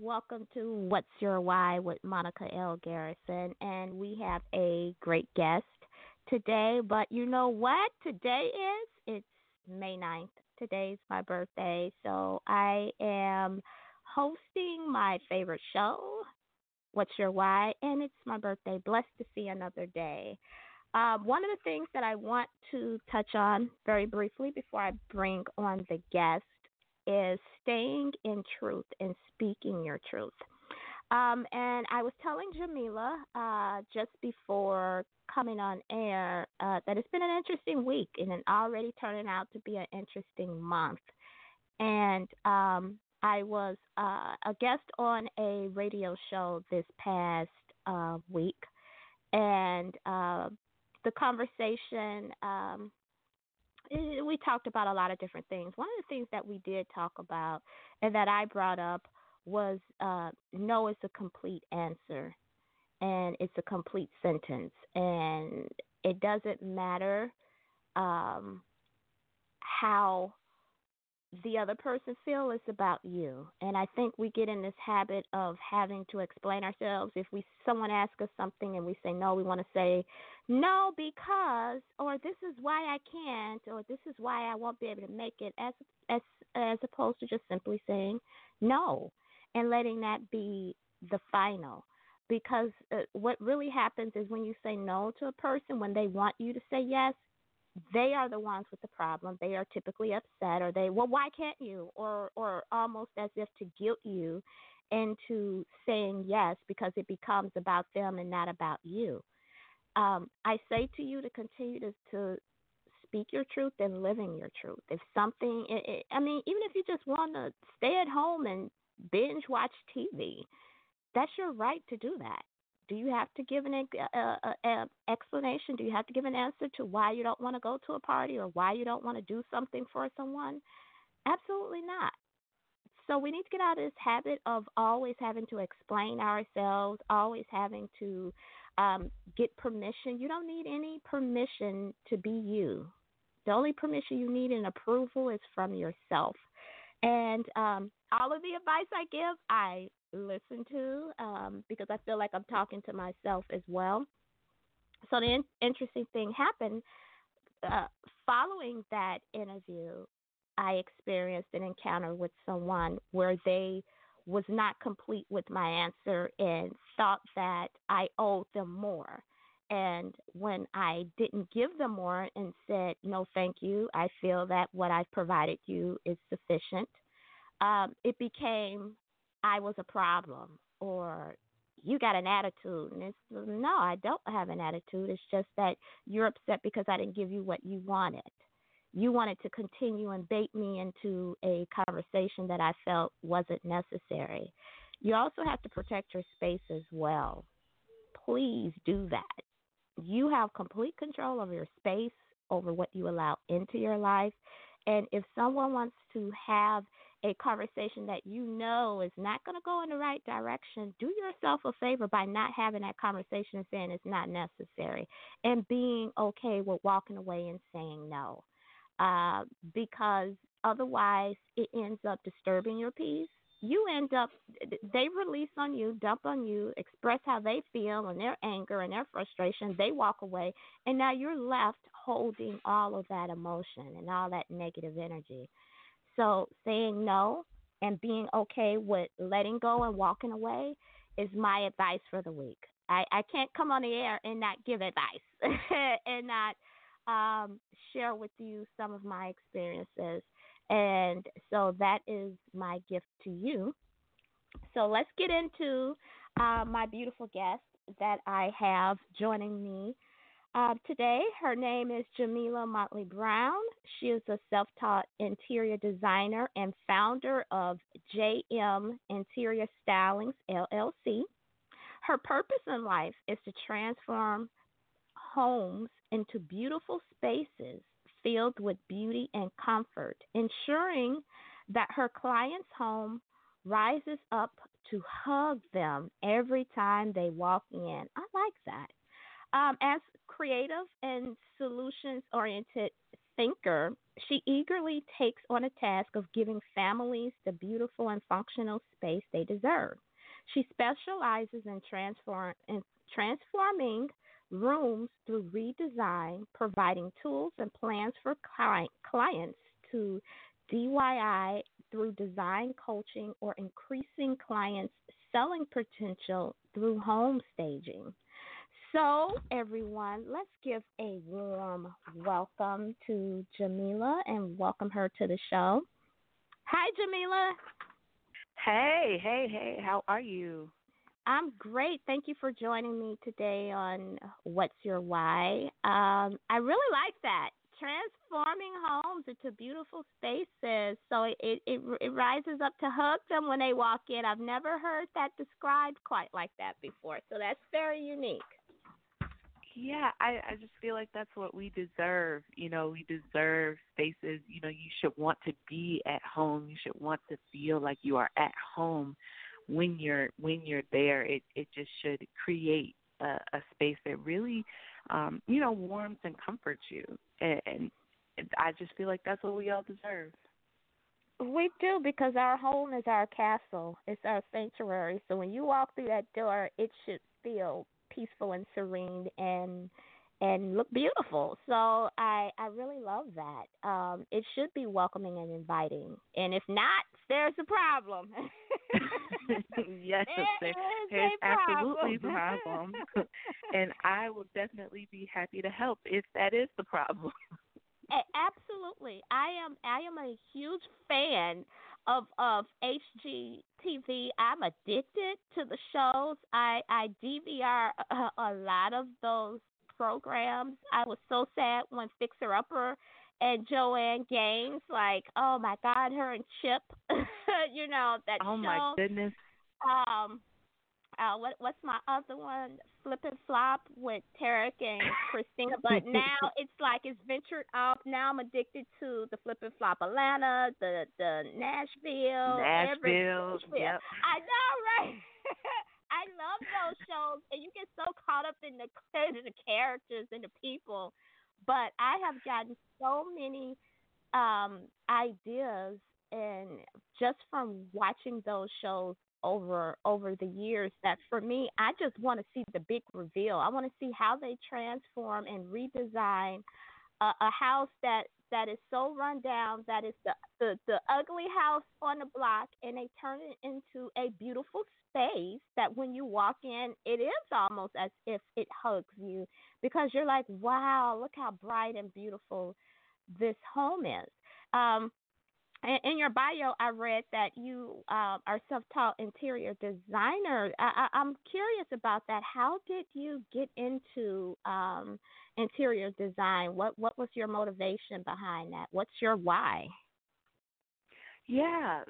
Welcome to What's Your Why with Monica L. Garrison, and we have a great guest today, but you know what today is? It's May 9th. Today's my birthday, so I am hosting my favorite show, What's Your Why, and it's my birthday. Blessed to see another day. One of the things that I want to touch on very briefly before I bring on the guest is staying in truth and speaking your truth. And I was telling Jamilah just before coming on air that it's been an interesting week and it already turning out to be an interesting month. And I was a guest on a radio show this past week, and the conversation we talked about a lot of different things. One of the things that we did talk about and that I brought up was no is a complete answer, and it's a complete sentence, and it doesn't matter how the other person feels, it's about you. And I think we get in this habit of having to explain ourselves. If someone asks us something and we say no, we want to say no because, or this is why I can't, or this is why I won't be able to make it, as opposed to just simply saying no and letting that be the final. Because what really happens is when you say no to a person, when they want you to say yes, they are the ones with the problem. They are typically upset, or they, well, why can't you? Or almost as if to guilt you into saying yes, because it becomes about them and not about you. I say to you to continue to speak your truth and living your truth. If something, even if you just want to stay at home and binge watch TV, that's your right to do that. Do you have to give an explanation? Do you have to give an answer to why you don't want to go to a party or why you don't want to do something for someone? Absolutely not. So we need to get out of this habit of always having to explain ourselves, always having to get permission. You don't need any permission to be you. The only permission you need and approval is from yourself. And all of the advice I give, I listen to because I feel like I'm talking to myself as well. So the interesting thing happened following that interview. I experienced an encounter with someone where they was not complete with my answer and thought that I owed them more. And when I didn't give them more and said, no, thank you, I feel that what I've provided you is sufficient, it became I was a problem, or you got an attitude. And it's, no, I don't have an attitude. It's just that you're upset because I didn't give you what you wanted. You wanted to continue and bait me into a conversation that I felt wasn't necessary. You also have to protect your space as well. Please do that. You have complete control over your space, over what you allow into your life. And if someone wants to have a conversation that you know is not going to go in the right direction, do yourself a favor by not having that conversation and saying it's not necessary, and being okay with walking away and saying no, because otherwise it ends up disturbing your peace. You end up, they release on you, dump on you, express how they feel and their anger and their frustration. They walk away, and now you're left holding all of that emotion and all that negative energy. So saying no and being okay with letting go and walking away is my advice for the week. I can't come on the air and not give advice and not share with you some of my experiences. And so that is my gift to you. So let's get into my beautiful guest that I have joining me today. Her name is Jamilah Mottley Brown. She is a self-taught interior designer and founder of JM Interior Styling LLC. Her purpose in life is to transform homes into beautiful spaces filled with beauty and comfort, ensuring that her client's home rises up to hug them every time they walk in. I like that. As creative and solutions-oriented thinker, she eagerly takes on a task of giving families the beautiful and functional space they deserve. She specializes in transforming rooms through redesign, providing tools and plans for clients to DIY through design coaching or increasing clients' selling potential through home staging. So, everyone, let's give a warm welcome to Jamilah and welcome her to the show. Hi, Jamilah. Hey, how are you? I'm great. Thank you for joining me today on What's Your Why. I really like that. Transforming homes into beautiful spaces so it rises up to hug them when they walk in. I've never heard that described quite like that before, so that's very unique. Yeah, I just feel like that's what we deserve. You know, we deserve spaces. You know, you should want to be at home. You should want to feel like you are at home when you're there. It just should create a space that really, you know, warms and comforts you. And I just feel like that's what we all deserve. We do, because our home is our castle. It's our sanctuary. So when you walk through that door, it should feel peaceful and serene and look beautiful. So I really love that. It should be welcoming and inviting. And if not, there's a problem. Yes, there's absolutely a problem. And I will definitely be happy to help if that is the problem. Absolutely. I am a huge fan of HGTV. I'm addicted to the shows. I DVR a lot of those programs. I was so sad when Fixer Upper and Joanna Gaines, like, oh my God, her and Chip, you know, that show. Oh my goodness. What's my other one? Flip and Flop with Tarek and Christina. But now it's like it's ventured up. Now I'm addicted to the Flip and Flop Atlanta, the Nashville. Yep. I know, right? I love those shows, and you get so caught up in the characters and the people. But I have gotten so many ideas, and just from watching those shows over the years, that for me, I just want to see the big reveal. I want to see how they transform and redesign a house that is so run down, that is the ugly house on the block, and they turn it into a beautiful space that when you walk in, it is almost as if it hugs you, because you're like, wow, look how bright and beautiful this home is. In your bio, I read that you are self-taught interior designer. I'm curious about that. How did you get into interior design? What was your motivation behind that? What's your why? Yeah,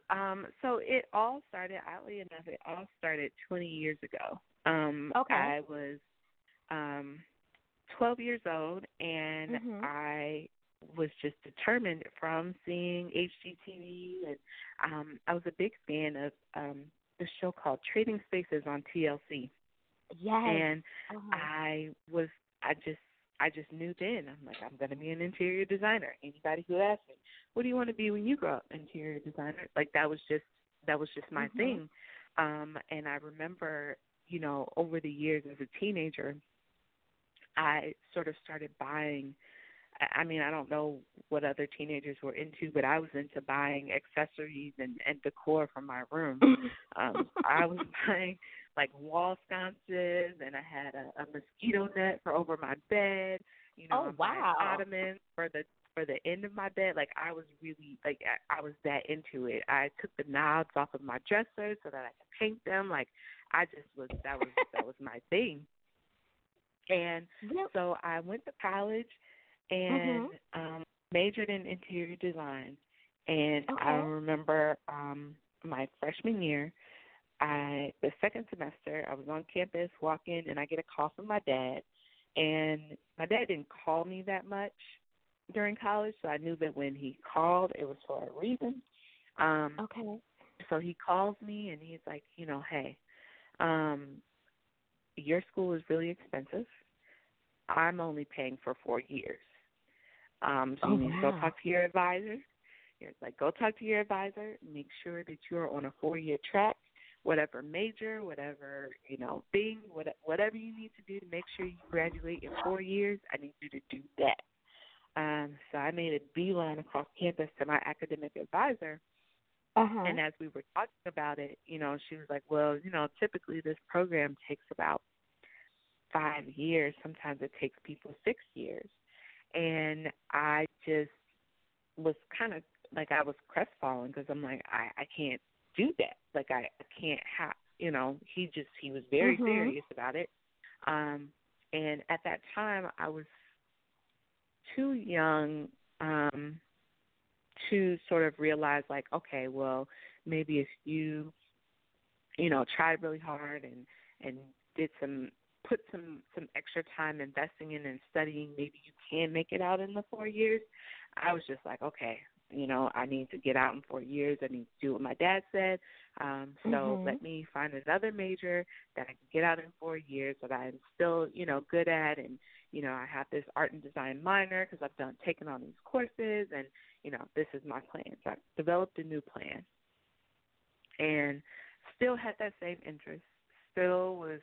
so it all started, oddly enough, 20 years ago. Okay. I was 12 years old, and I was just determined from seeing HGTV, and I was a big fan of the show called Trading Spaces on TLC. Yes. And I just knew then, I'm like, I'm going to be an interior designer. Anybody who asked me, what do you want to be when you grow up? Interior designer. Like, that was just my thing. And I remember, you know, over the years as a teenager, I sort of started buying I mean, I don't know what other teenagers were into, but I was into buying accessories and decor from my room. I was buying, like, wall sconces, and I had a mosquito net for over my bed. You know, ottomans for the end of my bed. Like, I was really, like, I was that into it. I took the knobs off of my dresser so that I could paint them. Like, I just was, that was my thing. And so I went to college and majored in interior design. And I remember my freshman year, the second semester, I was on campus walking, and I get a call from my dad. And my dad didn't call me that much during college, so I knew that when he called, it was for a reason. So he calls me, and he's like, you know, hey, your school is really expensive. I'm only paying for 4 years. So you need to go talk to your advisor. It's like, go talk to your advisor. Make sure that you're on a 4-year track, whatever major, whatever, you know, thing, whatever you need to do to make sure you graduate in 4 years, I need you to do that. So I made a beeline across campus to my academic advisor. And as we were talking about it, you know, she was like, well, you know, typically this program takes about 5 years. Sometimes it takes people 6 years. And I just was kind of like, I was crestfallen because I'm like, I can't do that. Like, I can't have, you know, he was very serious about it. And at that time, I was too young to sort of realize, like, okay, well, maybe if you, you know, tried really hard and did some, put some extra time investing in and studying, maybe you can make it out in the 4 years. I was just like, okay, you know, I need to get out in 4 years. I need to do what my dad said. So let me find another major that I can get out in 4 years that I'm still, you know, good at. And, you know, I have this art and design minor because I've taken on these courses. And, you know, this is my plan. So I've developed a new plan. And still had that same interest. Still was,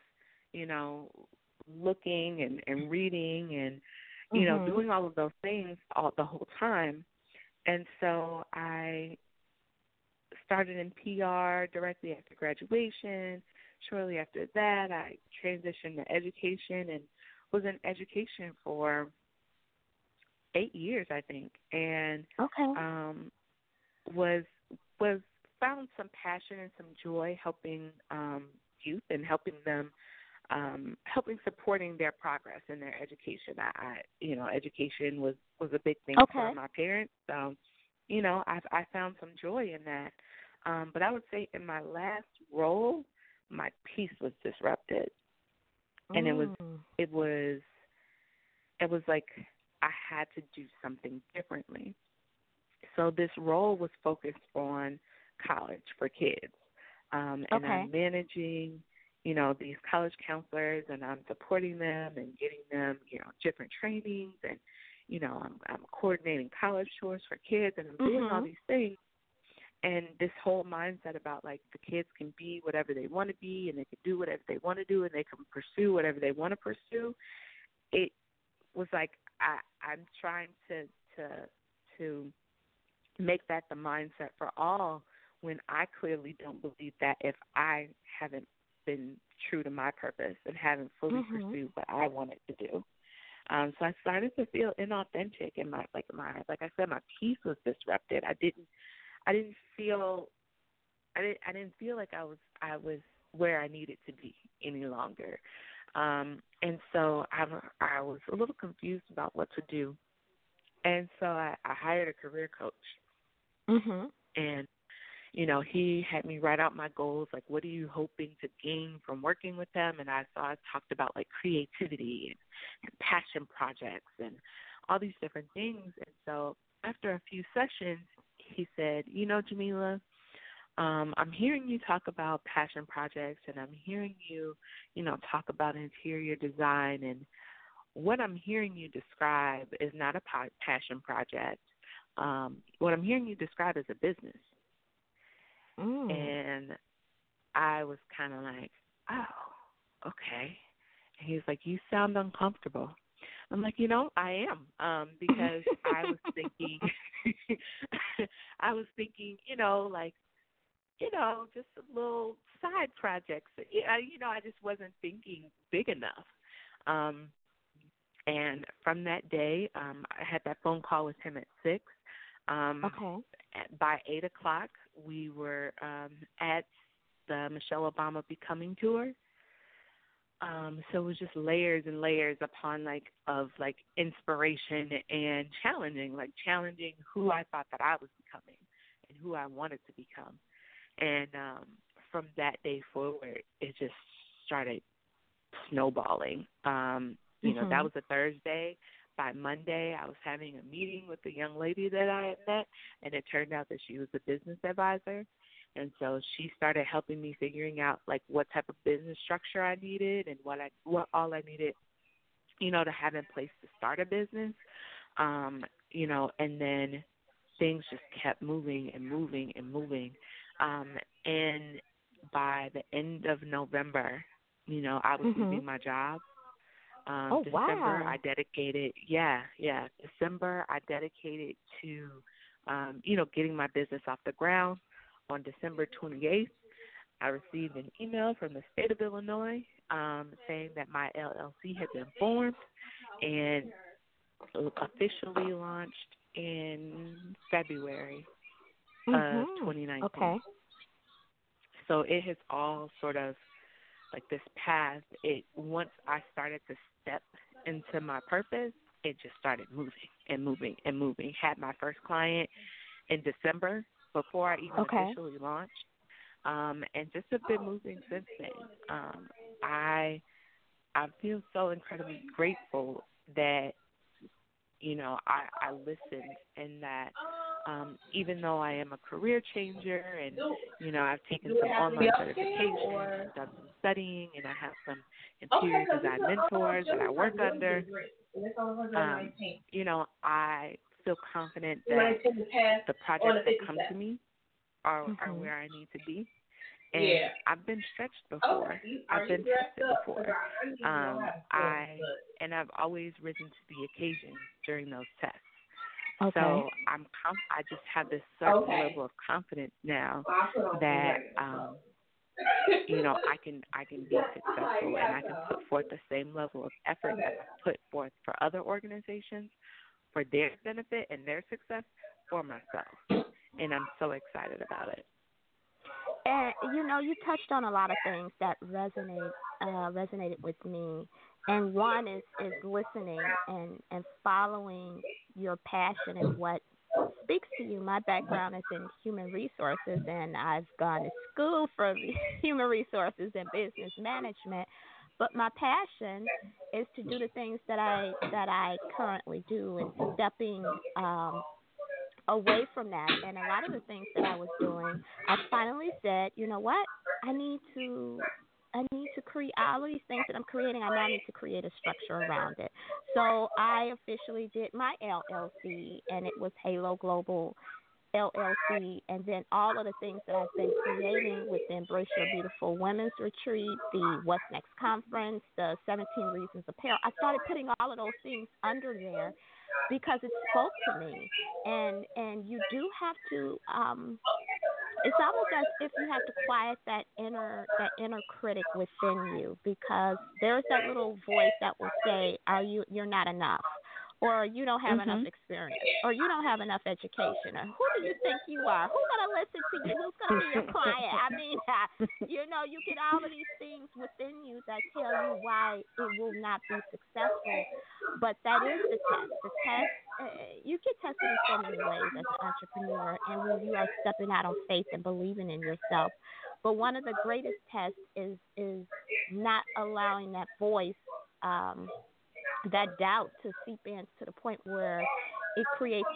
you know, looking and reading and, you know, doing all of those things the whole time. And so I started in PR directly after graduation. Shortly after that, I transitioned to education and was in education for 8 years, I think, and was found some passion and some joy helping youth and helping them, supporting their progress in their education. I you know, education was a big thing for my parents. So, you know, I found some joy in that. But I would say in my last role, my peace was disrupted. And it was like I had to do something differently. So this role was focused on college for kids. And I'm managing, you know, these college counselors, and I'm supporting them and getting them, you know, different trainings, and, you know, I'm coordinating college tours for kids, and I'm doing all these things. And this whole mindset about, like, the kids can be whatever they want to be, and they can do whatever they want to do, and they can pursue whatever they want to pursue. It was like I'm trying to make that the mindset for all, when I clearly don't believe that if I haven't been true to my purpose and haven't fully pursued what I wanted to do. So I started to feel inauthentic, and like I said, my peace was disrupted. I didn't feel like I was where I needed to be any longer. And so I was a little confused about what to do. And so I hired a career coach. And, you know, he had me write out my goals, like, what are you hoping to gain from working with them? And I talked about, like, creativity and passion projects and all these different things. And so after a few sessions, he said, you know, Jamilah, I'm hearing you talk about passion projects, and I'm hearing you, you know, talk about interior design, and what I'm hearing you describe is not a passion project. What I'm hearing you describe is a business. And I was kind of like, oh, okay. And he was like, you sound uncomfortable. I'm like, you know, I am, because I was thinking, you know, like, you know, just little side projects. You know, I just wasn't thinking big enough. And from that day, I had that phone call with him at 6. Okay. By 8 o'clock, we were at the Michelle Obama Becoming Tour. So it was just layers and layers upon of inspiration and challenging who I thought that I was becoming and who I wanted to become. And from that day forward, it just started snowballing. You know, that was a Thursday. By Monday, I was having a meeting with the young lady that I had met, and it turned out that she was a business advisor. And so she started helping me figuring out, what type of business structure I needed and what all I needed, you know, to have in place to start a business, you know, and then things just kept moving and moving and moving. And by the end of November, you know, I was leaving my job. December, I dedicated to, you know, getting my business off the ground. On December 28th, I received an email from the state of Illinois saying that my LLC had been formed and officially launched in February of 2019. Okay. So it has all sort of, this path, once I started to step into my purpose, it just started moving and moving and moving. Had my first client in December before I even officially launched, and just have been moving since then. I feel so incredibly grateful that, you know, I listened, and that even though I am a career changer and, you know, I've taken some online certifications and done some studying, and I have some interior design mentors that I work under, you know, I feel confident that the projects that come to me are where I need to be. And I've been stretched before. I've been tested before. I've always risen to the occasion during those tests. Okay. So I just have this certain level of confidence now that you know, I can be successful, and I can put forth the same level of effort that I put forth for other organizations for their benefit and their success for myself. And I'm so excited about it. And, you know, you touched on a lot of things that resonated with me. And one is listening and following your passion and what speaks to you. My background is in human resources, and I've gone to school for human resources and business management. But my passion is to do the things that I currently do, and stepping away from that. And a lot of the things that I was doing, I finally said, you know what? I need to create all of these things that I'm creating. I now need to create a structure around it. So I officially did my LLC, and it was Halo Global LLC, and then all of the things that I've been creating with the Embrace Your Beautiful Women's Retreat, the What's Next Conference, the 17 Reasons to Pair. I started putting all of those things under there because it spoke to me. And you do have to, it's almost as if you have to quiet that inner critic within you, because there's that little voice that will say, you're not enough. Or you don't have enough experience, or you don't have enough education, or who do you think you are? Who's going to listen to you? Who's going to be your client? I mean, you know, you get all of these things within you that tell you why it will not be successful, but that is the test. The test, you get tested in so many ways as an entrepreneur, and when you are stepping out on faith and believing in yourself. But one of the greatest tests is not allowing that voice, that doubt, to seep in to the point where it creates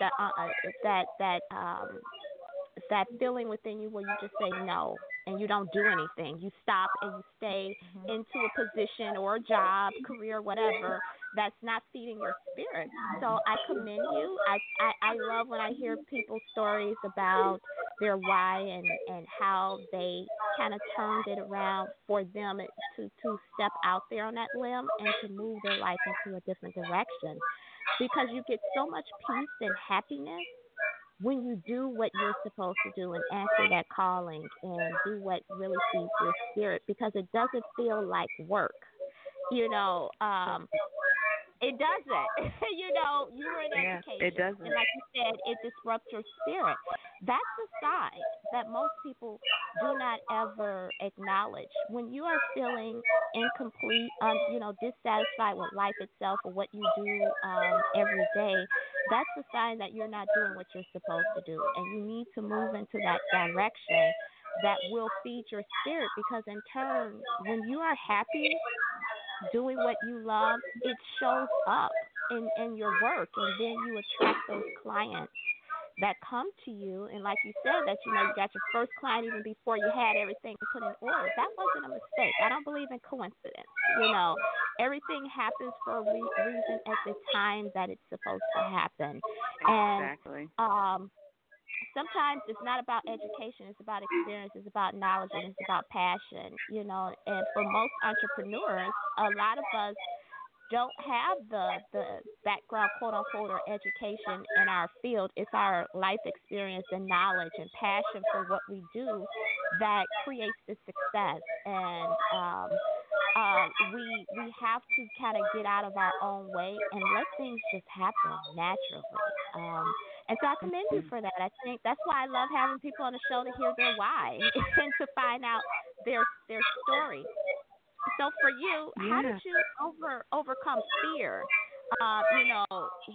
that feeling within you where you just say no and you don't do anything. You stop and you stay into a position or a job, career, whatever, that's not feeding your spirit. So I commend you. I love when I hear people's stories about their why and how they kind of turned it around for them to step out there on that limb and to move their life into a different direction. Because you get so much peace and happiness when you do what you're supposed to do and answer that calling and do what really feeds your spirit, because it doesn't feel like work. You know, it doesn't. You know, you were in education. It doesn't. And like you said, it disrupts your spirit. That's the side that most people do not ever acknowledge. When you are feeling incomplete, dissatisfied with life itself or what you do every day, that's the sign that you're not doing what you're supposed to do. And you need to move into that direction that will feed your spirit, because in turn, when you are happy doing what you love, it shows up in your work, and then you attract those clients that come to you. And like you said, that you got your first client even before you had everything put in order. That wasn't a mistake. I don't believe in coincidence. Everything happens for a reason at the time that it's supposed to happen. Exactly. And sometimes it's not about education, it's about experience, it's about knowledge, and it's about passion, And for most entrepreneurs, a lot of us don't have the background, quote-unquote, or education in our field. It's our life experience and knowledge and passion for what we do that creates the success. And we have to kind of get out of our own way and let things just happen naturally. And so I commend you for that. I think that's why I love having people on the show, to hear their why and to find out their story. So for you, how did you overcome fear?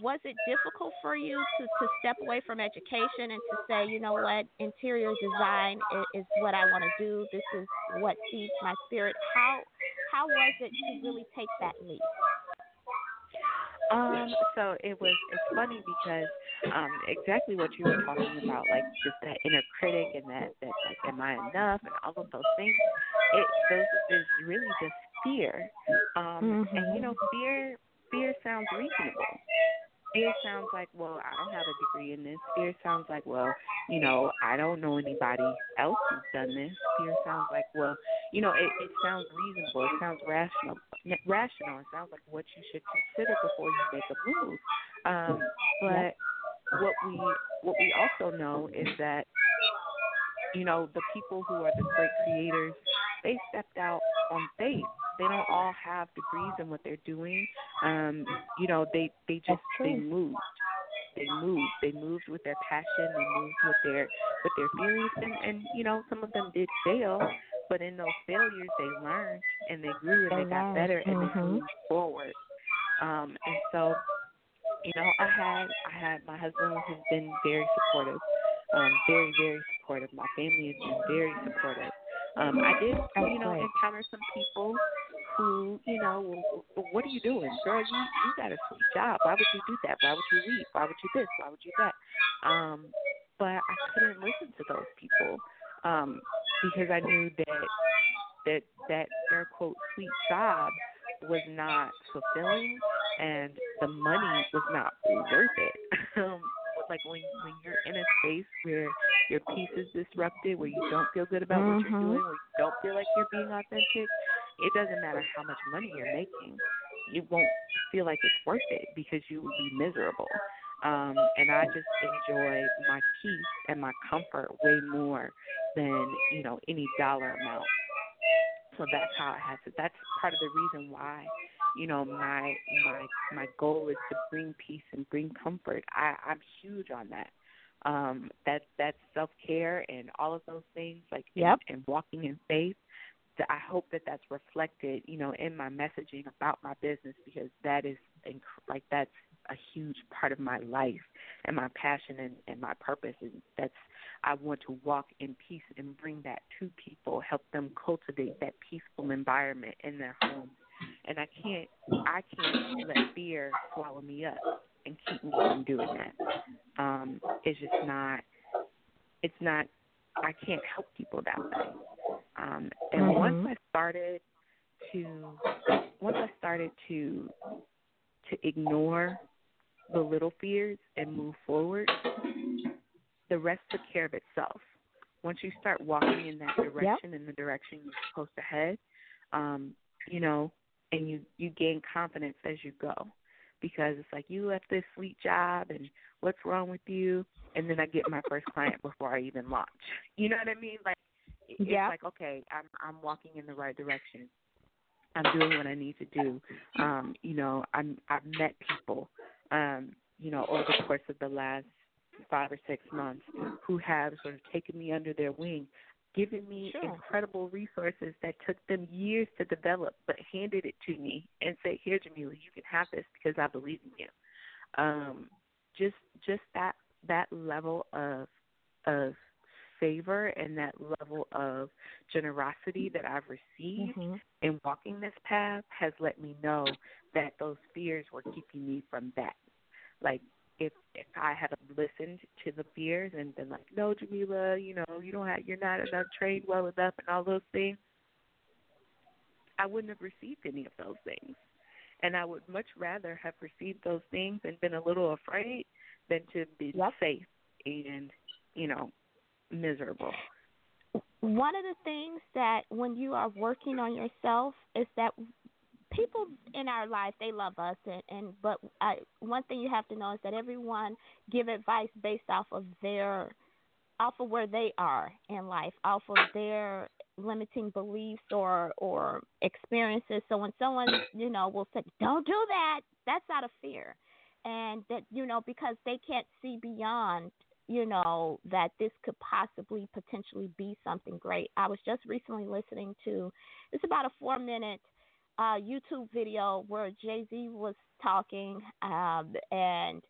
Was it difficult for you to step away from education and to say, you know what, interior design is what I want to do. This is what feeds my spirit. How was it to really take that leap? So it's funny because exactly what you were talking about, like just that inner critic and that like, am I enough, and all of those things, those is really just fear. And fear sounds reasonable. Fear sounds like, well, I don't have a degree in this. Fear sounds like, well, I don't know anybody else who's done this. Fear sounds like, well, it sounds reasonable. It sounds rational. It sounds like what you should consider before you make a move. But what we also know is that, the people who are the great creators, they stepped out on faith. They don't all have degrees in what they're doing. They moved with their passion. They moved with their feelings. And some of them did fail, but in those failures, they learned and they grew and they got better and they moved forward. And so, I had my husband has been very supportive, very, very supportive. My family has been very supportive. I did, encounter some people who, what are you doing? Girl, you got a sweet job. Why would you do that? Why would you leave? Why would you this? Why would you that? But I couldn't listen to those people because I knew that air quote sweet job was not fulfilling and the money was not worth it. Like when you're in a space where your peace is disrupted, where you don't feel good about what you're doing, where you don't feel like you're being authentic, it doesn't matter how much money you're making. You won't feel like it's worth it because you will be miserable. And I just enjoy my peace and my comfort way more than, any dollar amount. So that's how it has to. That's part of the reason why, my goal is to bring peace and bring comfort. I'm huge on that. That's self-care and all of those things, like and walking in faith. I hope that's reflected, in my messaging about my business, because that is that's a huge part of my life and my passion and my purpose. And I want to walk in peace and bring that to people, help them cultivate that peaceful environment in their home. And I can't let fear swallow me up and keep me from doing that. I can't help people that way. And once I started to ignore the little fears and move forward, the rest took care of itself. once you start walking in that direction, in the direction you're supposed to head, you know, and you gain confidence as you go, because it's like, you left this sweet job and what's wrong with you? And then I get my first client before I even launch. You know what I mean? Like, it's like, okay, I'm walking in the right direction. I'm doing what I need to do. You know, I've met people, you know, over the course of the last 5 or 6 months who have sort of taken me under their wing, given me incredible resources that took them years to develop, but handed it to me and said, here, Jamilah, you can have this because I believe in you. Just that level of favor and that level of generosity that I've received in walking this path has let me know that those fears were keeping me from that. Like, if I had listened to the fears and been like, no, Jamilah, you know, you're not enough, trained well enough, and all those things, I wouldn't have received any of those things. And I would much rather have received those things and been a little afraid than to be safe and, you know, miserable. One of the things that when you are working on yourself is that people in our life, they love us, but one thing you have to know is that everyone give advice based off of where they are in life, off of their limiting beliefs or experiences. So when someone, you know, will say, "Don't do that," that's out of fear, and that, you know, because they can't see beyond, you know, that this could potentially be something great. I was just recently listening to, it's about a 4-minute. YouTube video where Jay-Z was talking, and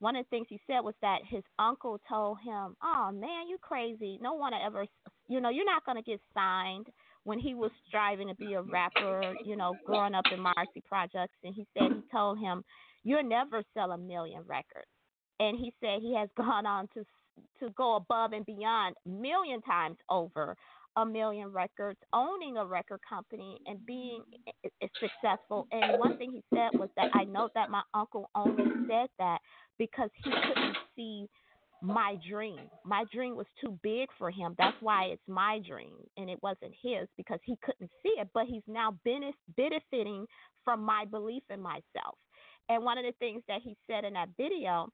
one of the things he said was that his uncle told him, "Oh man, you crazy. No one ever, you know, you're not going to get signed," when he was striving to be a rapper, you know, growing up in Marcy Projects. And he said, he told him, "You'll never sell 1 million records." And he said he has gone on to go above and beyond 1 million times over, 1 million records, owning a record company and being successful. And one thing he said was that, "I know that my uncle only said that because he couldn't see my dream. My dream was too big for him. That's why it's my dream and it wasn't his, because he couldn't see it, but he's now benefiting from my belief in myself." And one of the things that he said in that video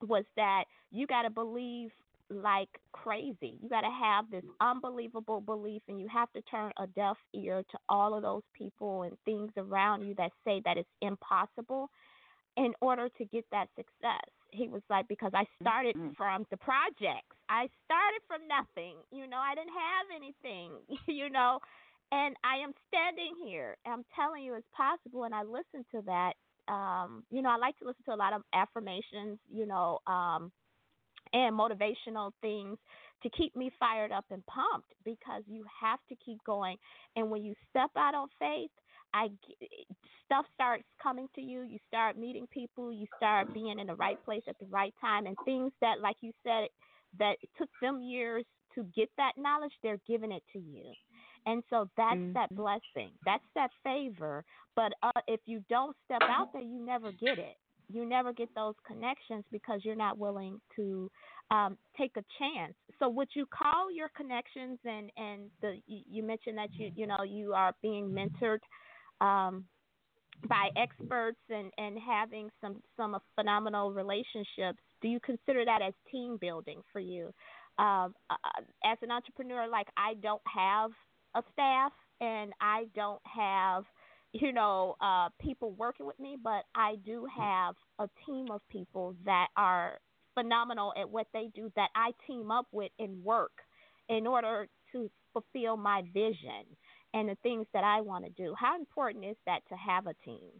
was that you got to believe like crazy. You got to have this unbelievable belief, and you have to turn a deaf ear to all of those people and things around you that say that it's impossible in order to get that success. He was like, "Because I started from the projects. I started from nothing. You know, I didn't have anything, you know, and I am standing here. I'm telling you it's possible." And I listened to that. You know, I like to listen to a lot of affirmations, you know, and motivational things to keep me fired up and pumped, because you have to keep going. And when you step out on faith, stuff starts coming to you. You start meeting people. You start being in the right place at the right time. And things that, like you said, that it took them years to get that knowledge, they're giving it to you. And so that's that blessing. That's that favor. But if you don't step out there, you never get it. You never get those connections because you're not willing to take a chance. So would you call your connections and you mentioned that you know you are being mentored by experts and having some phenomenal relationships. Do you consider that as team building for you? As an entrepreneur, like, I don't have a staff and I don't have people working with me, but I do have a team of people that are phenomenal at what they do that I team up with and work in order to fulfill my vision and the things that I want to do. How important is that to have a team?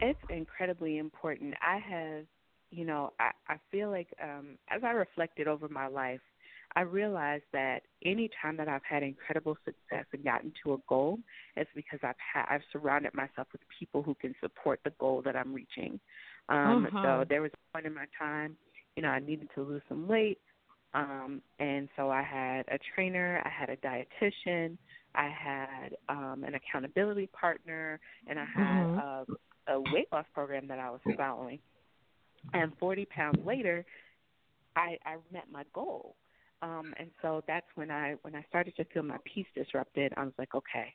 It's incredibly important. I have, you know, I feel like as I reflected over my life, I realized that any time that I've had incredible success and gotten to a goal, it's because I've surrounded myself with people who can support the goal that I'm reaching. So there was a point in my time, you know, I needed to lose some weight, and so I had a trainer, I had a dietitian, I had an accountability partner, and I had a weight loss program that I was following. And 40 pounds later, I met my goal. And so that's when I started to feel my peace disrupted. I was like, okay,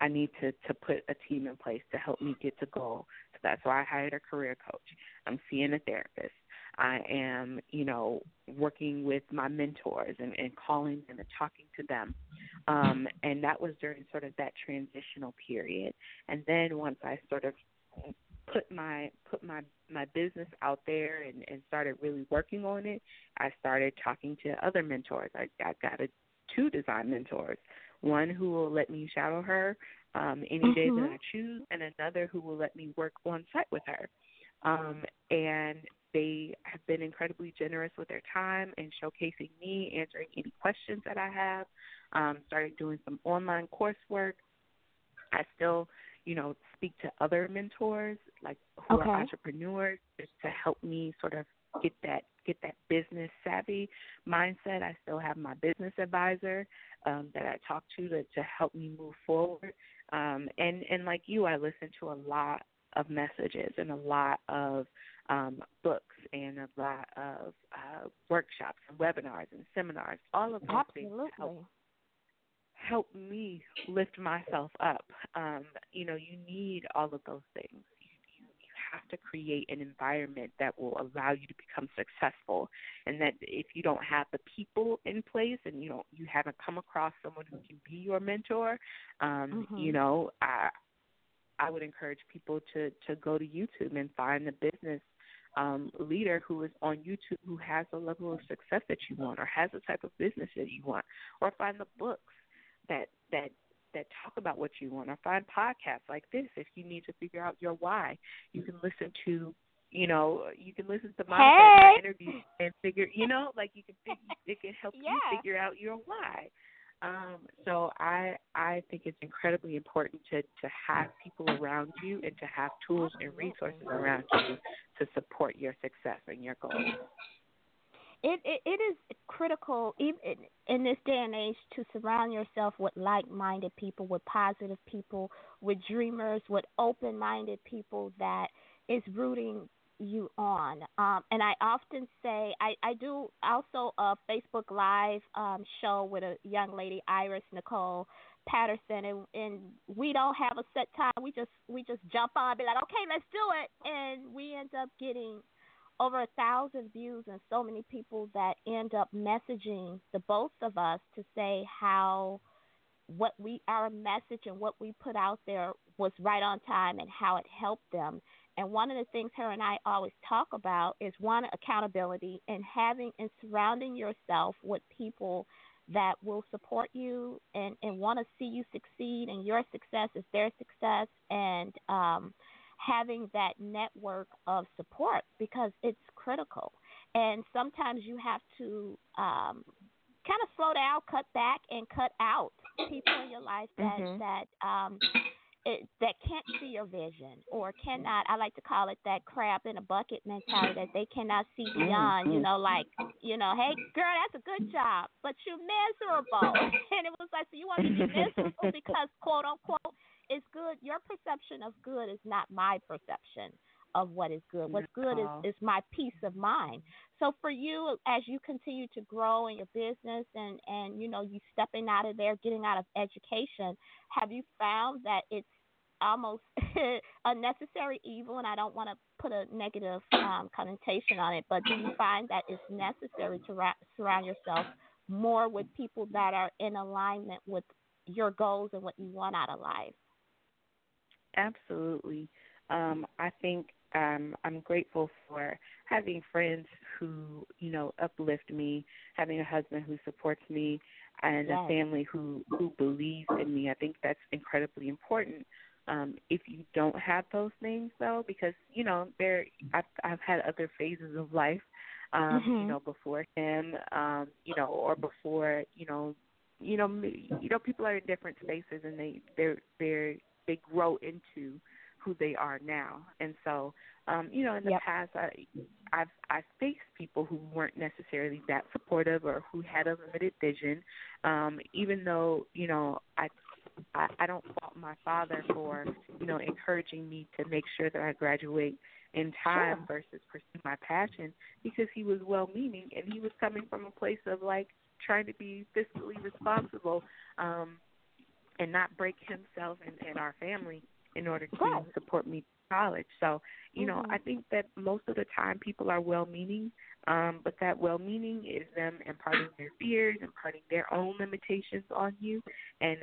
I need to put a team in place to help me get to goal. So that's why I hired a career coach. I'm seeing a therapist. I am, working with my mentors and calling them and talking to them. And that was during sort of that transitional period. And then once I sort of put my business out there and started really working on it, I started talking to other mentors. I got two design mentors, one who will let me shadow her any day that I choose, and another who will let me work on site with her. And they have been incredibly generous with their time and showcasing me, answering any questions that I have. Started doing some online coursework. I still speak to other mentors, who are entrepreneurs, just to help me sort of get that business savvy mindset. I still have my business advisor that I talk to help me move forward. And like you, I listen to a lot of messages and a lot of books and a lot of workshops and webinars and seminars, all of those things to help me lift myself up. You need all of those things. You have to create an environment that will allow you to become successful, and that if you don't have the people in place and you haven't come across someone who can be your mentor, I would encourage people to go to YouTube and find the business leader who is on YouTube who has the level of success that you want or has the type of business that you want, or find the books that talk about what you want, or find podcasts like this. If you need to figure out your why, you can listen to, Monica interviews and figure, it can help you figure out your why. So I think it's incredibly important to have people around you and to have tools and resources around you to support your success and your goals. It is critical, even in this day and age, to surround yourself with like-minded people, with positive people, with dreamers, with open-minded people that is rooting you on. And I often say, I do also a Facebook Live show with a young lady, Iris Nicole Patterson, and we don't have a set time. We just jump on and be like, okay, let's do it, and we end up getting over 1,000 views and so many people that end up messaging the both of us to say how our message and what we put out there was right on time and how it helped them. And one of the things her and I always talk about is one, accountability, and having and surrounding yourself with people that will support you and want to see you succeed, and your success is their success, and having that network of support, because it's critical. And sometimes you have to kind of slow down, cut back, and cut out people in your life that that can't see your vision, or cannot, I like to call it that crab in a bucket mentality, that they cannot see beyond, hey, girl, that's a good job, but you're miserable. And it was like, so you want me to be miserable because, quote, unquote, it's good. Your perception of good is not my perception of what is good. What's good is my peace of mind. So for you, as you continue to grow in your business and you stepping out of there, getting out of education, have you found that it's almost unnecessary evil? And I don't want to put a negative connotation on it, but do you find that it's necessary to surround yourself more with people that are in alignment with your goals and what you want out of life? Absolutely. I think I'm grateful for having friends who, uplift me, having a husband who supports me, and a family who believes in me. I think that's incredibly important. If you don't have those things, though, because, I've had other phases of life, before him, or before, people are in different spaces, and they grow into who they are now. And so, in the past, I faced people who weren't necessarily that supportive or who had a limited vision, even though, I don't fault my father for, encouraging me to make sure that I graduate in time versus pursue my passion, because he was well-meaning and he was coming from a place of trying to be fiscally responsible and not break himself and our family in order to support me through college. So, you know, I think that most of the time people are well-meaning, but that well-meaning is them imparting their fears, imparting their own limitations on you, and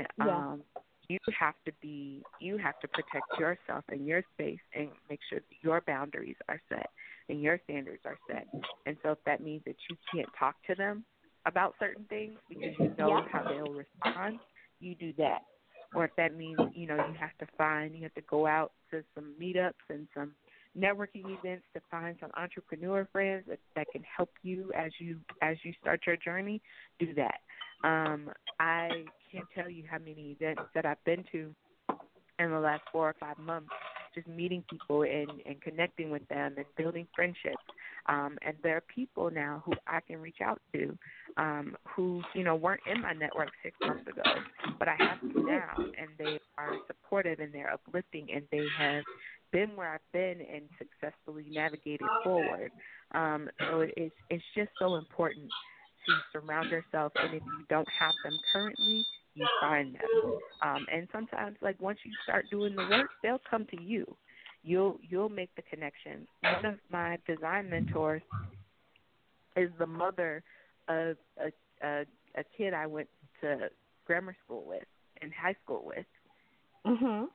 you have to protect yourself and your space and make sure that your boundaries are set and your standards are set. And so if that means that you can't talk to them about certain things because you know how they'll respond, you do that. Or if that means, you know, you have to go out to some meetups and some networking events to find some entrepreneur friends that can help you as you start your journey, do that. I can't tell you how many events that I've been to in the last 4 or 5 months, just meeting people and connecting with them and building friendships. And there are people now who I can reach out to who, you know, weren't in my network 6 months ago, but I have them now, and they are supportive and they're uplifting, and they have been where I've been and successfully navigated forward. So it's just so important to surround yourself, and if you don't have them currently, you find them. And sometimes, like, once you start doing the work, they'll come to you. You'll make the connection. One of my design mentors is the mother of a kid I went to grammar school with and high school with. Mm-hmm.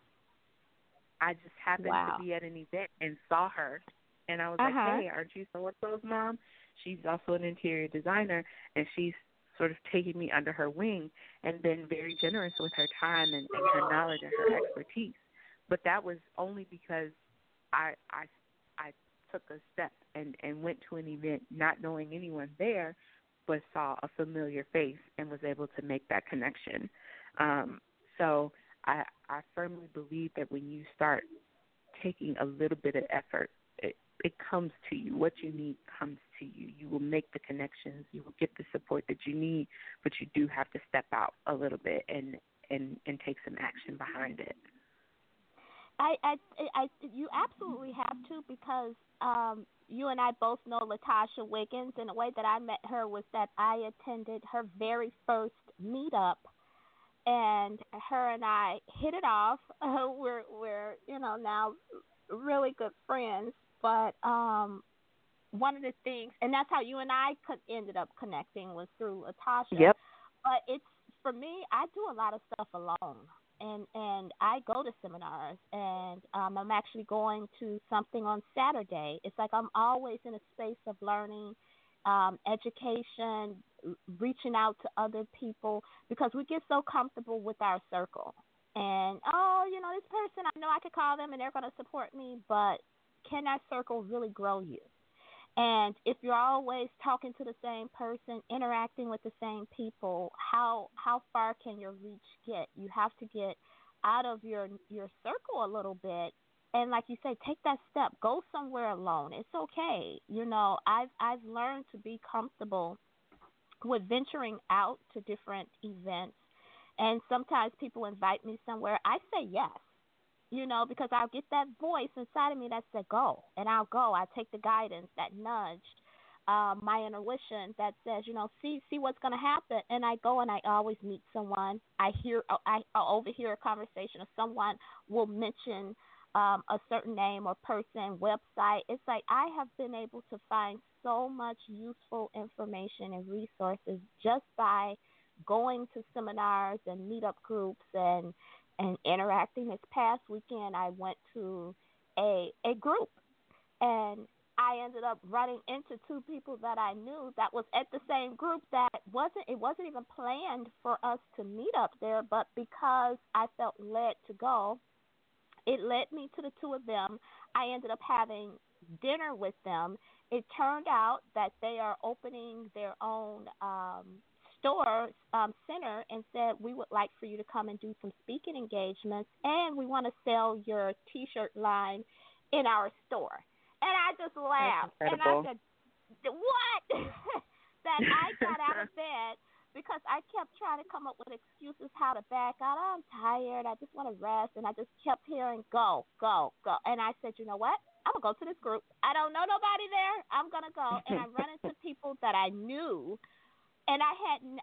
I just happened to be at an event and saw her, and I was like, hey, aren't you so-and-so's mom? She's also an interior designer, and she's sort of taking me under her wing and been very generous with her time and her knowledge and her expertise. But that was only because I took a step and went to an event not knowing anyone there, but saw a familiar face and was able to make that connection. So I firmly believe that when you start taking a little bit of effort, it comes to you. What you need comes to you. You will make the connections. You will get the support that you need, but you do have to step out a little bit and take some action behind it. You absolutely have to, because you and I both know Latasha Wiggins, and the way that I met her was that I attended her very first meetup, and her and I hit it off. We're you know, now really good friends. But one of the things, and that's how you and I ended up connecting, was through Latasha. Yep. But it's, for me, I do a lot of stuff alone, and I go to seminars, and I'm actually going to something on Saturday. It's like I'm always in a space of learning, education, reaching out to other people, because we get so comfortable with our circle. And, you know, this person, I know I could call them, and they're going to support me, but can that circle really grow you? And if you're always talking to the same person, interacting with the same people, how far can your reach get? You have to get out of your circle a little bit, and like you say, take that step. Go somewhere alone. It's okay. You know, I've learned to be comfortable with venturing out to different events, and sometimes people invite me somewhere. I say yes. You know, because I'll get that voice inside of me that said go, and I'll go. I take the guidance, that nudge, my intuition that says, you know, see what's going to happen, and I go, and I always meet someone. I overhear a conversation, or someone will mention a certain name or person, website. It's like I have been able to find so much useful information and resources just by going to seminars and meetup groups and interacting. This past weekend, I went to a group, and I ended up running into two people that I knew that was at the same group that wasn't even planned for us to meet up there, but because I felt led to go, it led me to the two of them. I ended up having dinner with them. It turned out that they are opening their own center, and said, we would like for you to come and do some speaking engagements, and we want to sell your T-shirt line in our store. And I just laughed. And I said, what? That I got out of bed, because I kept trying to come up with excuses how to back out. I'm tired. I just want to rest. And I just kept hearing, go, go, go. And I said, you know what? I'm going to go to this group. I don't know nobody there. I'm going to go. And I run into people that I knew. And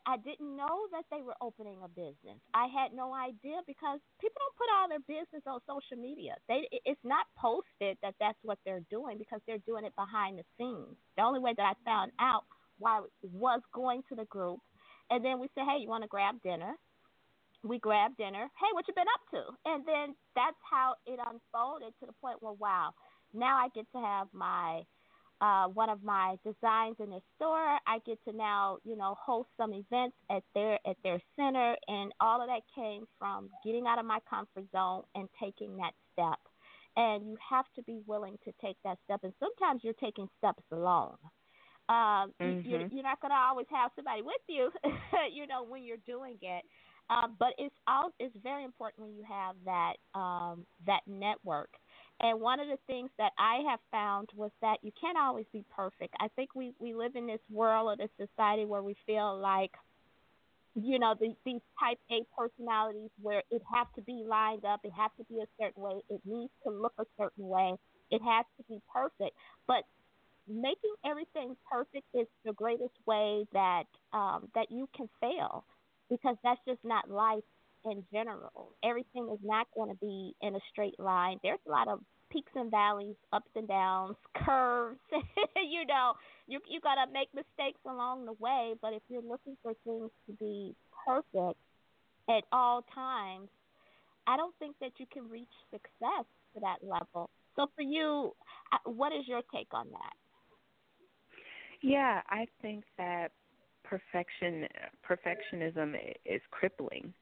I didn't know that they were opening a business. I had no idea because people don't put all their business on social media. It's not posted that that's what they're doing because they're doing it behind the scenes. The only way that I found out why was going to the group, and then we said, hey, you want to grab dinner? We grabbed dinner. Hey, what you been up to? And then that's how it unfolded to the point where, wow, now I get to have my one of my designs in their store. I get to now, host some events at their center, and all of that came from getting out of my comfort zone and taking that step. And you have to be willing to take that step, and sometimes you're taking steps alone. You're not going to always have somebody with you, when you're doing it. But it's very important when you have that that network. And one of the things that I have found was that you can't always be perfect. I think we live in this world or this society where we feel like, these type A personalities where it has to be lined up, it has to be a certain way, it needs to look a certain way, it has to be perfect. But making everything perfect is the greatest way that that you can fail, because that's just not life. In general, everything is not going to be in a straight line. There's a lot of peaks and valleys, ups and downs, curves. You got to make mistakes along the way. But if you're looking for things to be perfect at all times, I don't think that you can reach success to that level. So for you, what is your take on that? Yeah, I think that perfectionism is crippling.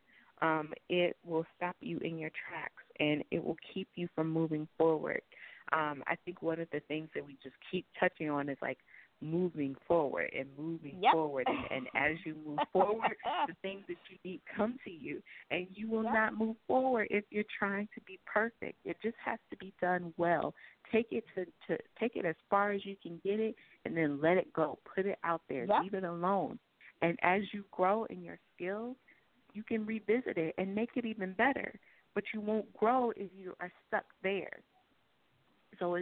It will stop you in your tracks, and it will keep you from moving forward. I think one of the things that we just keep touching on is like moving forward and moving forward. And as you move forward, the things that you need come to you, and you will not move forward if you're trying to be perfect. It just has to be done well. Take it to take it as far as you can get it, and then let it go. Put it out there. Leave it alone. And as you grow in your skills, you can revisit it and make it even better, but you won't grow if you are stuck there. So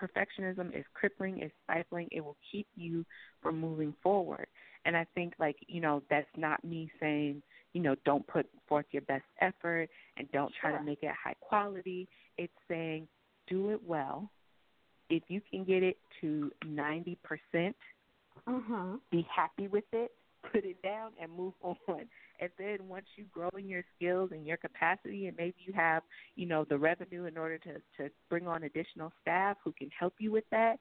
perfectionism is crippling, it's stifling, it will keep you from moving forward. And I think, that's not me saying, don't put forth your best effort and don't try to make it high quality. It's saying do it well. If you can get it to 90%, be happy with it, put it down, and move on. And then once you grow in your skills and your capacity, and maybe you have, the revenue in order to bring on additional staff who can help you with that,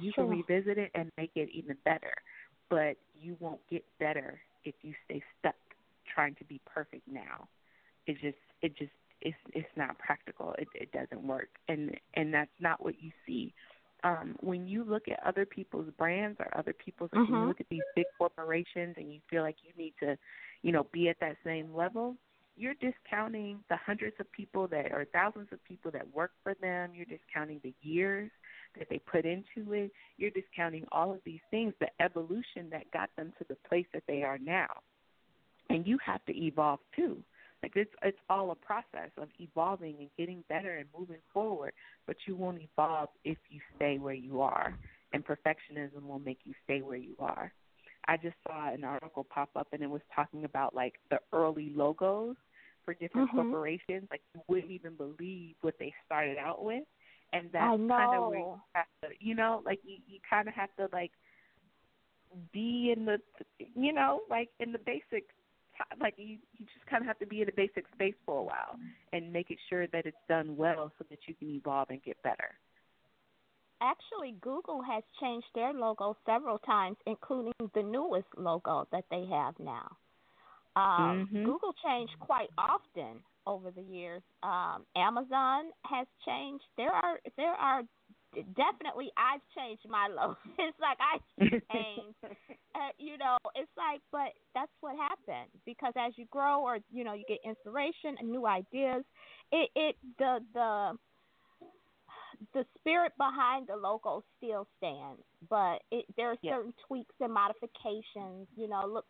you can revisit it and make it even better. But you won't get better if you stay stuck trying to be perfect now. It's not practical. It doesn't work. And that's not what you see. When you look at other people's brands or other people's, you look at these big corporations and you feel like you need to, be at that same level, you're discounting the hundreds of people or thousands of people that work for them. You're discounting the years that they put into it. You're discounting all of these things, the evolution that got them to the place that they are now. And you have to evolve too. Like it's all a process of evolving and getting better and moving forward, but you won't evolve if you stay where you are, and perfectionism will make you stay where you are. I just saw an article pop up, and it was talking about, the early logos for different corporations. You wouldn't even believe what they started out with, and that's kind of where you have to, you kind of have to, be in the, in the basic. You just kind of have to be in a basic space for a while and make it sure that it's done well so that you can evolve and get better. Actually, Google has changed their logo several times, including the newest logo that they have now. Google changed quite often over the years. Amazon has changed. There are definitely, I've changed my logo. It's like I changed, but that's what happened, because as you grow or, you get inspiration and new ideas, the spirit behind the logo still stands, but there are certain tweaks and modifications,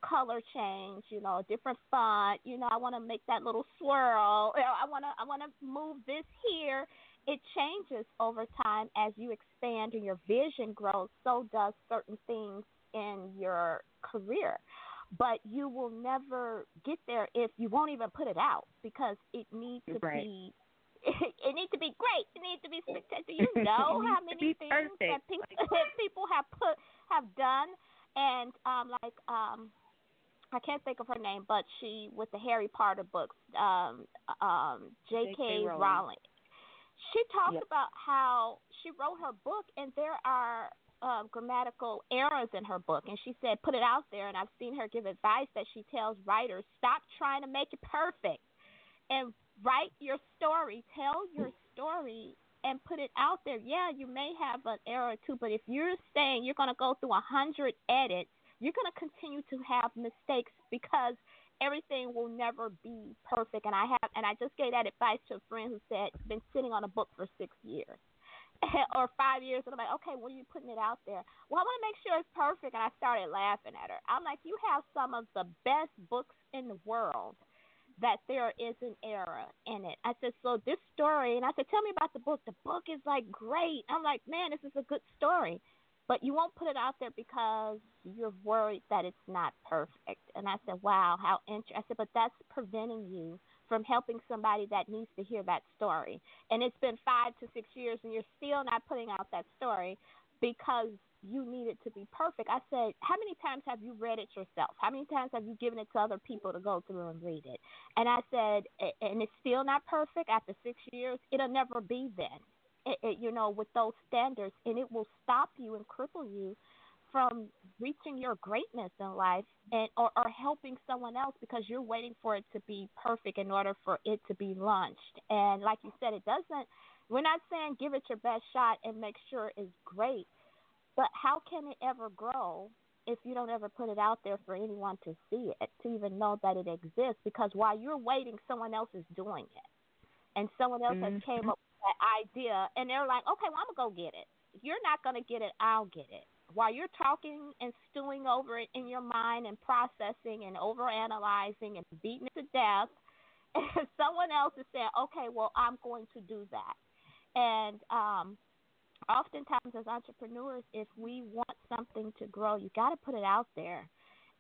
color change, different font, I want to make that little swirl. I want to move this here. It changes over time as you expand and your vision grows, so does certain things in your career. But you will never get there if you won't even put it out, because it needs to be it needs to be great. It needs to be spectacular. You know how many things that people have done, and I can't think of her name, but she with the Harry Potter books, J.K. Rowling. She talked about how she wrote her book, and there are grammatical errors in her book, and she said, put it out there. And I've seen her give advice that she tells writers, stop trying to make it perfect and write your story, tell your story, and put it out there. Yeah, you may have an error or two, but if you're saying you're going to go through 100 edits, you're going to continue to have mistakes, because everything will never be perfect. And I just gave that advice to a friend who said, been sitting on a book for 6 years or 5 years. And I'm like, okay, when are you putting it out there? Well, I want to make sure it's perfect. And I started laughing at her. I'm like, you have some of the best books in the world that there is an error in it. I said, so this story, and I said, tell me about the book. The book is like great. I'm like, man, this is a good story. But you won't put it out there because you're worried that it's not perfect. And I said, wow, how interesting. I said, but that's preventing you from helping somebody that needs to hear that story. And it's been 5 to 6 years, and you're still not putting out that story because you need it to be perfect. I said, how many times have you read it yourself? How many times have you given it to other people to go through and read it? And I said, and it's still not perfect after 6 years. It'll never be then. With those standards, and it will stop you and cripple you from reaching your greatness in life, and or helping someone else, because you're waiting for it to be perfect in order for it to be launched. And like you said, we're not saying give it your best shot and make sure it's great, but how can it ever grow if you don't ever put it out there for anyone to see it, to even know that it exists? Because while you're waiting, someone else is doing it, and someone else has came up that idea, and they're like, okay, well, I'm going to go get it. You're not going to get it, I'll get it. While you're talking and stewing over it in your mind and processing and overanalyzing and beating it to death, and someone else is saying, okay, well, I'm going to do that. And oftentimes as entrepreneurs, if we want something to grow, you got to put it out there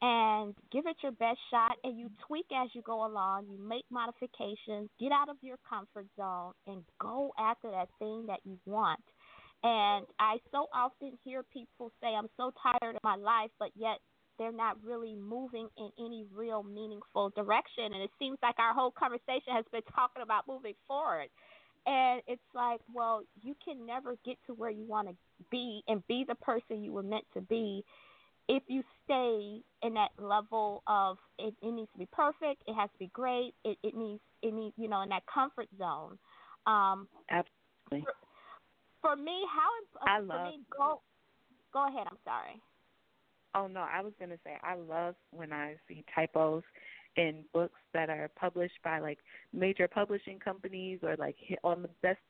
and give it your best shot, and you tweak as you go along. You make modifications, get out of your comfort zone, and go after that thing that you want. And I so often hear people say, I'm so tired of my life, but yet they're not really moving in any real meaningful direction. And it seems like our whole conversation has been talking about moving forward. And it's like, well, you can never get to where you want to be and be the person you were meant to be if you stay in that level of it needs to be perfect, it has to be great, it needs in that comfort zone. Absolutely. For me, go ahead. I'm sorry. Oh no, I was gonna say I love when I see typos in books that are published by like major publishing companies or like on the best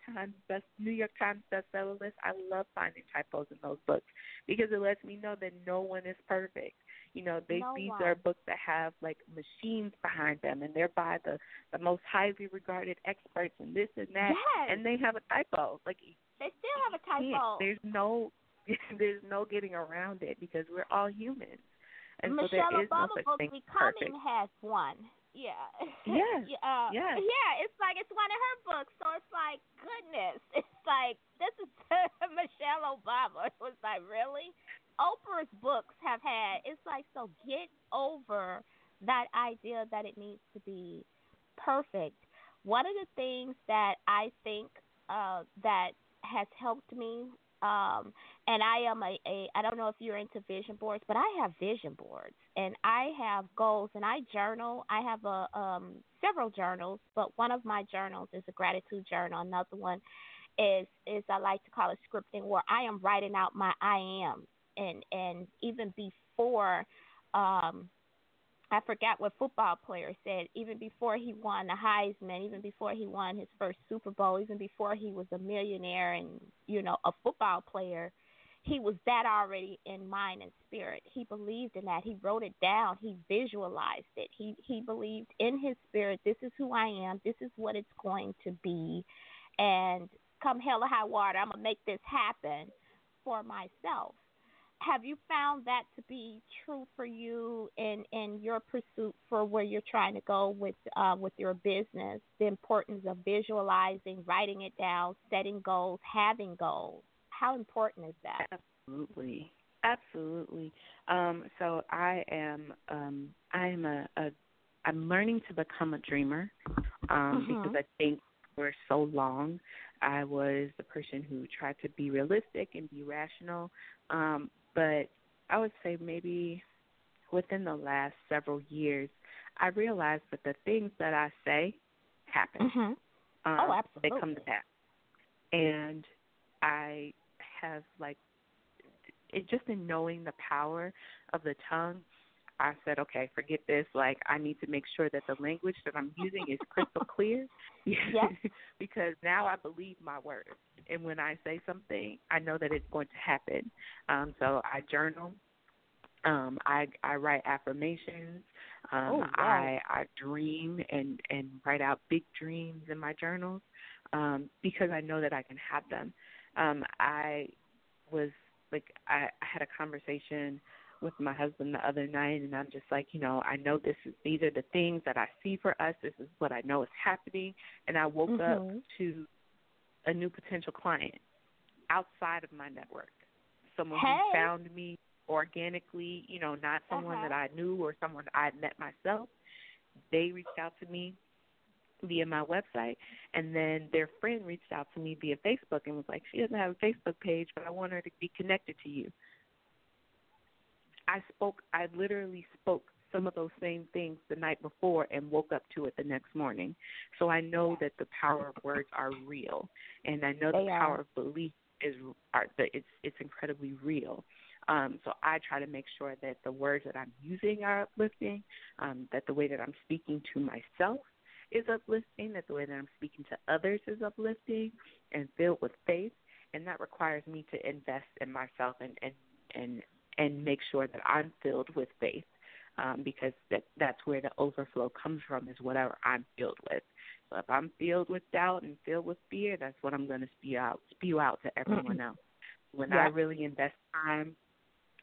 New York Times bestseller list. I love finding typos in those books because it lets me know that no one is perfect. These are books that have like machines behind them, and they're by the most highly regarded experts and this and that, and they have a typo. Like they still have a typo. There's no getting around it because we're all humans. And Michelle Obama Becoming has one. Yeah. Yes. It's like it's one of her books, so it's like, goodness. It's like, this is Michelle Obama. It was like, really? Oprah's books have had, it's like, so get over that idea that it needs to be perfect. One of the things that I think that has helped me, and I am I don't know if you're into vision boards, but I have vision boards and I have goals and I journal. I have several journals, but one of my journals is a gratitude journal. Another one is I like to call it scripting, where I am writing out my I am. And even before, I forgot what football player said, even before he won the Heisman, even before he won his first Super Bowl, even before he was a millionaire and, a football player, he was that already in mind and spirit. He believed in that. He wrote it down. He visualized it. He believed in his spirit. This is who I am. This is what it's going to be. And come hell or high water, I'm going to make this happen for myself. have you found that to be true for you in your pursuit for where you're trying to go with your business, the importance of visualizing, writing it down, setting goals, having goals? How important is that? Absolutely. Absolutely. So I'm learning to become a dreamer because I think for so long I was the person who tried to be realistic and be rational. But I would say maybe within the last several years, I realized that the things that I say happen. Oh, absolutely. They come to pass. And I have, like, it just in knowing the power of the tongue, I said, okay, forget this. Like, I need to make sure that the language that I'm using is crystal clear. Because now I believe my words. And when I say something, I know that it's going to happen. So I journal. I write affirmations. I dream and write out big dreams in my journals because I know that I can have them. I had a conversation with my husband the other night, and I'm just like, you know, I know these are the things that I see for us. This is what I know is happening. And I woke up to a new potential client outside of my network, someone who found me organically, you know, not someone that I knew or someone I had met myself. They reached out to me via my website, and then their friend reached out to me via Facebook and was like, she doesn't have a Facebook page, but I want her to be connected to you. I literally spoke some of those same things the night before and woke up to it the next morning. So I know that the power of words are real, and I know the power of belief is incredibly real. So I try to make sure that the words that I'm using are uplifting, that the way that I'm speaking to myself is uplifting, that the way that I'm speaking to others is uplifting and filled with faith, and that requires me to invest in myself and make sure that I'm filled with faith because that's where the overflow comes from, is whatever I'm filled with. So if I'm filled with doubt and filled with fear, that's what I'm going to spew out to everyone else. When I really invest time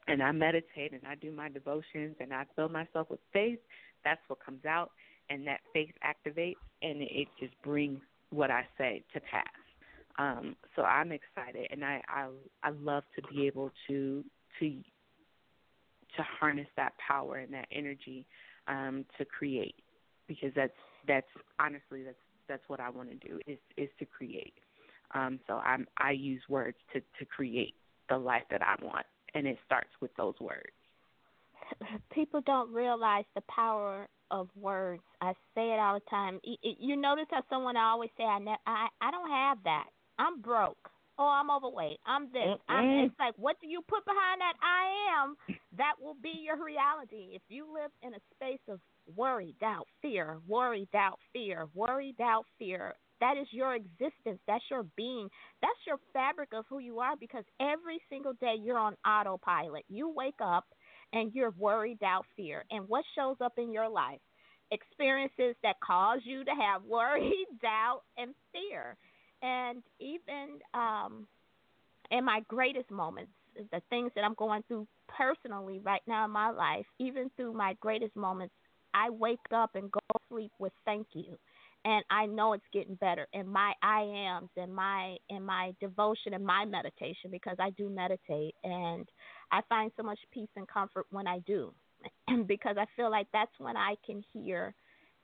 and I meditate and I do my devotions and I fill myself with faith, that's what comes out, and that faith activates, and it just brings what I say to pass. So I'm excited, and I love to be able to harness that power and that energy to create, because that's honestly what I want to do is to create. So I use words to create the life that I want, and it starts with those words. People don't realize the power of words. I say it all the time. You notice how someone always say, I don't have that. I'm broke. Oh, I'm overweight. I'm this. It's like, what do you put behind that I am? That will be your reality. If you live in a space of worry, doubt, fear, worry, doubt, fear, worry, doubt, fear, that is your existence. That's your being. That's your fabric of who you are, because every single day you're on autopilot. You wake up and you're worried, doubt, fear. And what shows up in your life? Experiences that cause you to have worry, doubt, and fear. And even in my greatest moments, the things that I'm going through personally right now in my life, even through my greatest moments, I wake up and go to sleep with thank you. And I know it's getting better. And my I ams and my devotion and my meditation, because I do meditate. And I find so much peace and comfort when I do, because I feel like that's when I can hear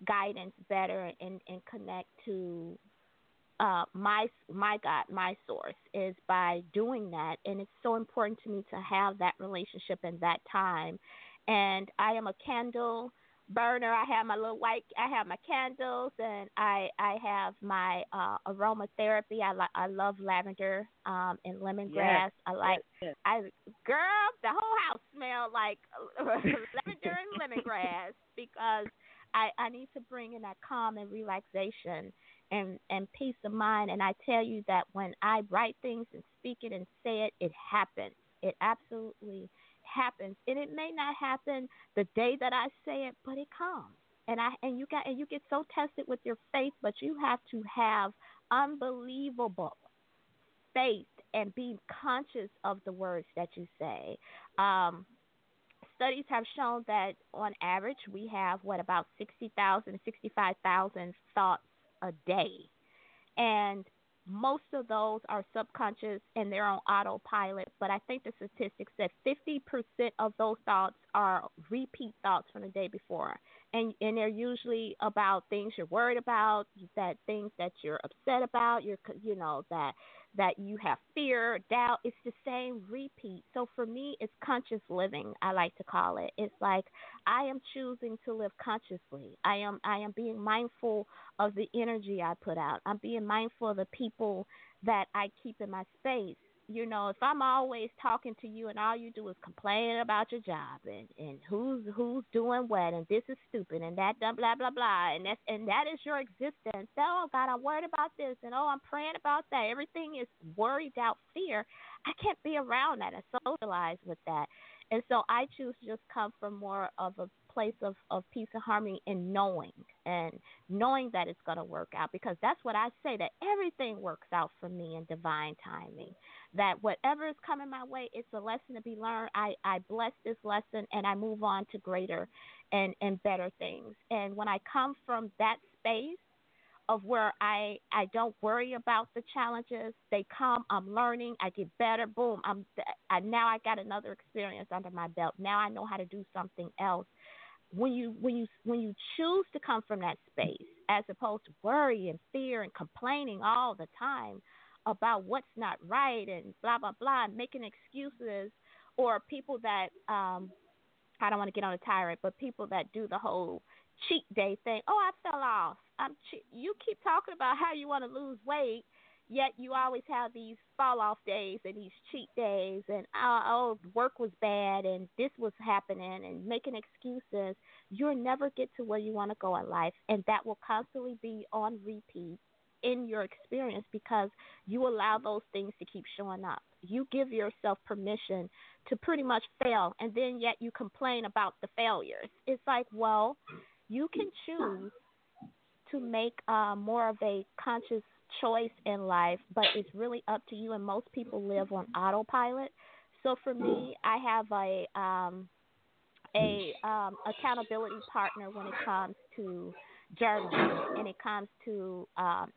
guidance better and connect to my God, my source, is by doing that. And it's so important to me to have that relationship and that time. And I am a candle burner. I have my candles, and I have my aromatherapy. I love lavender and lemongrass. Yes, girl, the whole house smell like lavender and lemongrass, because I need to bring in that calm and relaxation and peace of mind. And I tell you that when I write things and speak it and say it, it happens. It absolutely happens. And it may not happen the day that I say it, but it comes. And you get so tested with your faith, but you have to have unbelievable faith and be conscious of the words that you say. Studies have shown that on average we have, about 60,000, 65,000 thoughts a day. And most of those are subconscious and they're on autopilot, but I think the statistics said 50% of those thoughts are repeat thoughts from the day before. And they're usually about things you're worried about, that things that you're upset about, that you have fear, doubt. It's the same repeat. So for me, it's conscious living, I like to call it. It's like I am choosing to live consciously. I am being mindful of the energy I put out. I'm being mindful of the people that I keep in my space. You know, if I'm always talking to you and all you do is complaining about your job and who's doing what and this is stupid and that done blah blah blah and that is your existence. Oh God, I'm worried about this and I'm praying about that. Everything is worry, doubt, fear. I can't be around that. I socialize with that, and so I choose to just come from more of a place of peace and harmony and knowing that it's going to work out, because that's what I say, that everything works out for me in divine timing, that whatever is coming my way, it's a lesson to be learned. I bless this lesson and I move on to greater and better things. And when I come from that space of where I don't worry about the challenges, they come, I'm learning, I get better, boom, now I got another experience under my belt. Now I know how to do something else. When you choose to come from that space, as opposed to worry and fear and complaining all the time about what's not right and blah blah blah, and making excuses, or people that I don't want to get on a tirade, but people that do the whole cheat day thing. Oh, I fell off. You keep talking about how you want to lose weight, yet you always have these fall off days and these cheat days and work was bad and this was happening and making excuses. You'll never get to where you want to go in life, and that will constantly be on repeat in your experience because you allow those things to keep showing up. You give yourself permission to pretty much fail, and then yet you complain about the failures. It's like, well, you can choose to make more of a conscious choice in life, but it's really up to you, and most people live on autopilot. So for me, I have a accountability partner when it comes to journaling and it comes to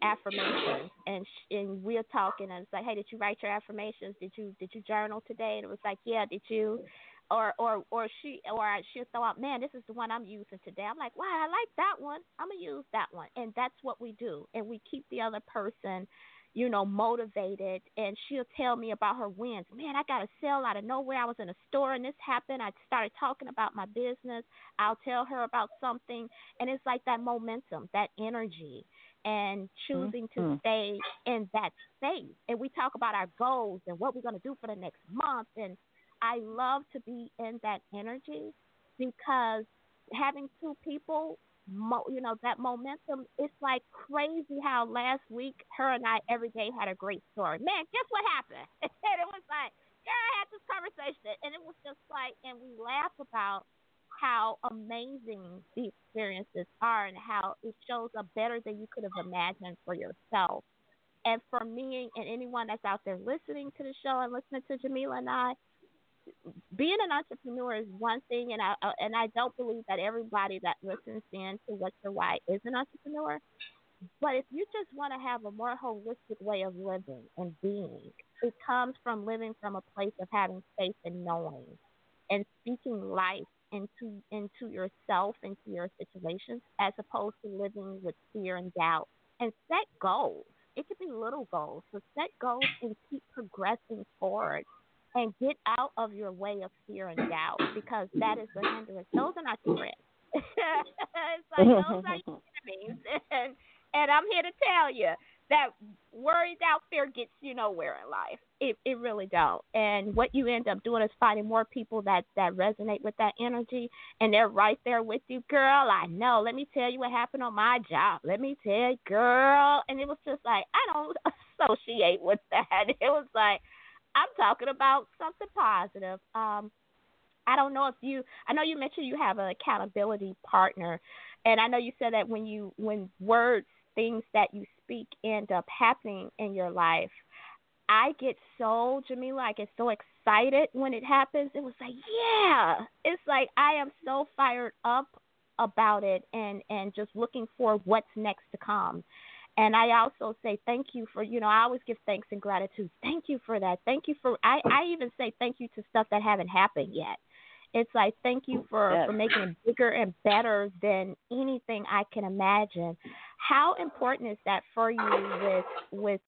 affirmations, and we're talking and it's like, hey, did you write your affirmations? Did you journal today? And it was like, yeah, did you? Or she'll throw out, man, this is the one I'm using today. I'm like, wow, I like that one. I'm going to use that one. And that's what we do. And we keep the other person, motivated. And she'll tell me about her wins. Man, I got a sale out of nowhere. I was in a store and this happened. I started talking about my business. I'll tell her about something. And it's like that momentum, that energy, and choosing to stay in that space. And we talk about our goals and what we're going to do for the next month, and I love to be in that energy because having two people, that momentum, it's like crazy how last week her and I every day had a great story. Man, guess what happened? And it was like, girl, I had this conversation. And it was just like, and we laugh about how amazing the experiences are and how it shows up better than you could have imagined for yourself. And for me and anyone that's out there listening to the show and listening to Jamilah and I, being an entrepreneur is one thing, and I don't believe that everybody that listens in to What's Your Why is an entrepreneur. But if you just want to have a more holistic way of living and being, it comes from living from a place of having faith and knowing and speaking life into yourself, into your situations, as opposed to living with fear and doubt. And set goals. It could be little goals. So set goals and keep progressing forward. And get out of your way of fear and doubt, because that is the hindrance. Those are not your friends. It's like, those are your enemies. And I'm here to tell you that worry, doubt, fear gets you nowhere in life. It really don't. And what you end up doing is finding more people that resonate with that energy, and they're right there with you. Girl, I know. Let me tell you what happened on my job. Let me tell you, girl. And it was just like, I don't associate with that. It was like, I'm talking about something positive. I don't know if you – I know you mentioned you have an accountability partner, and I know you said that when words, things that you speak end up happening in your life, I get so, Jamilah, I get so excited when it happens. It was like, yeah, it's like I am so fired up about it and just looking for what's next to come. And I also say thank you for, you know, I always give thanks and gratitude. Thank you for that. Thank you for, I even say thank you to stuff that haven't happened yet. It's like, thank you for making it bigger and better than anything I can imagine. How important is that for you with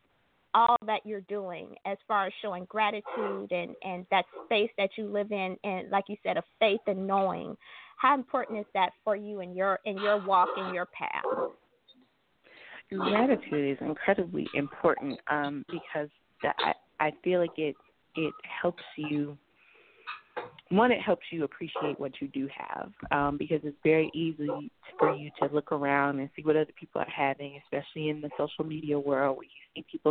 all that you're doing as far as showing gratitude and that space that you live in and, like you said, of faith and knowing? How important is that for you in your walk, in your path? Gratitude is incredibly important because I feel like it helps you. One, it helps you appreciate what you do have because it's very easy for you to look around and see what other people are having, especially in the social media world where you see people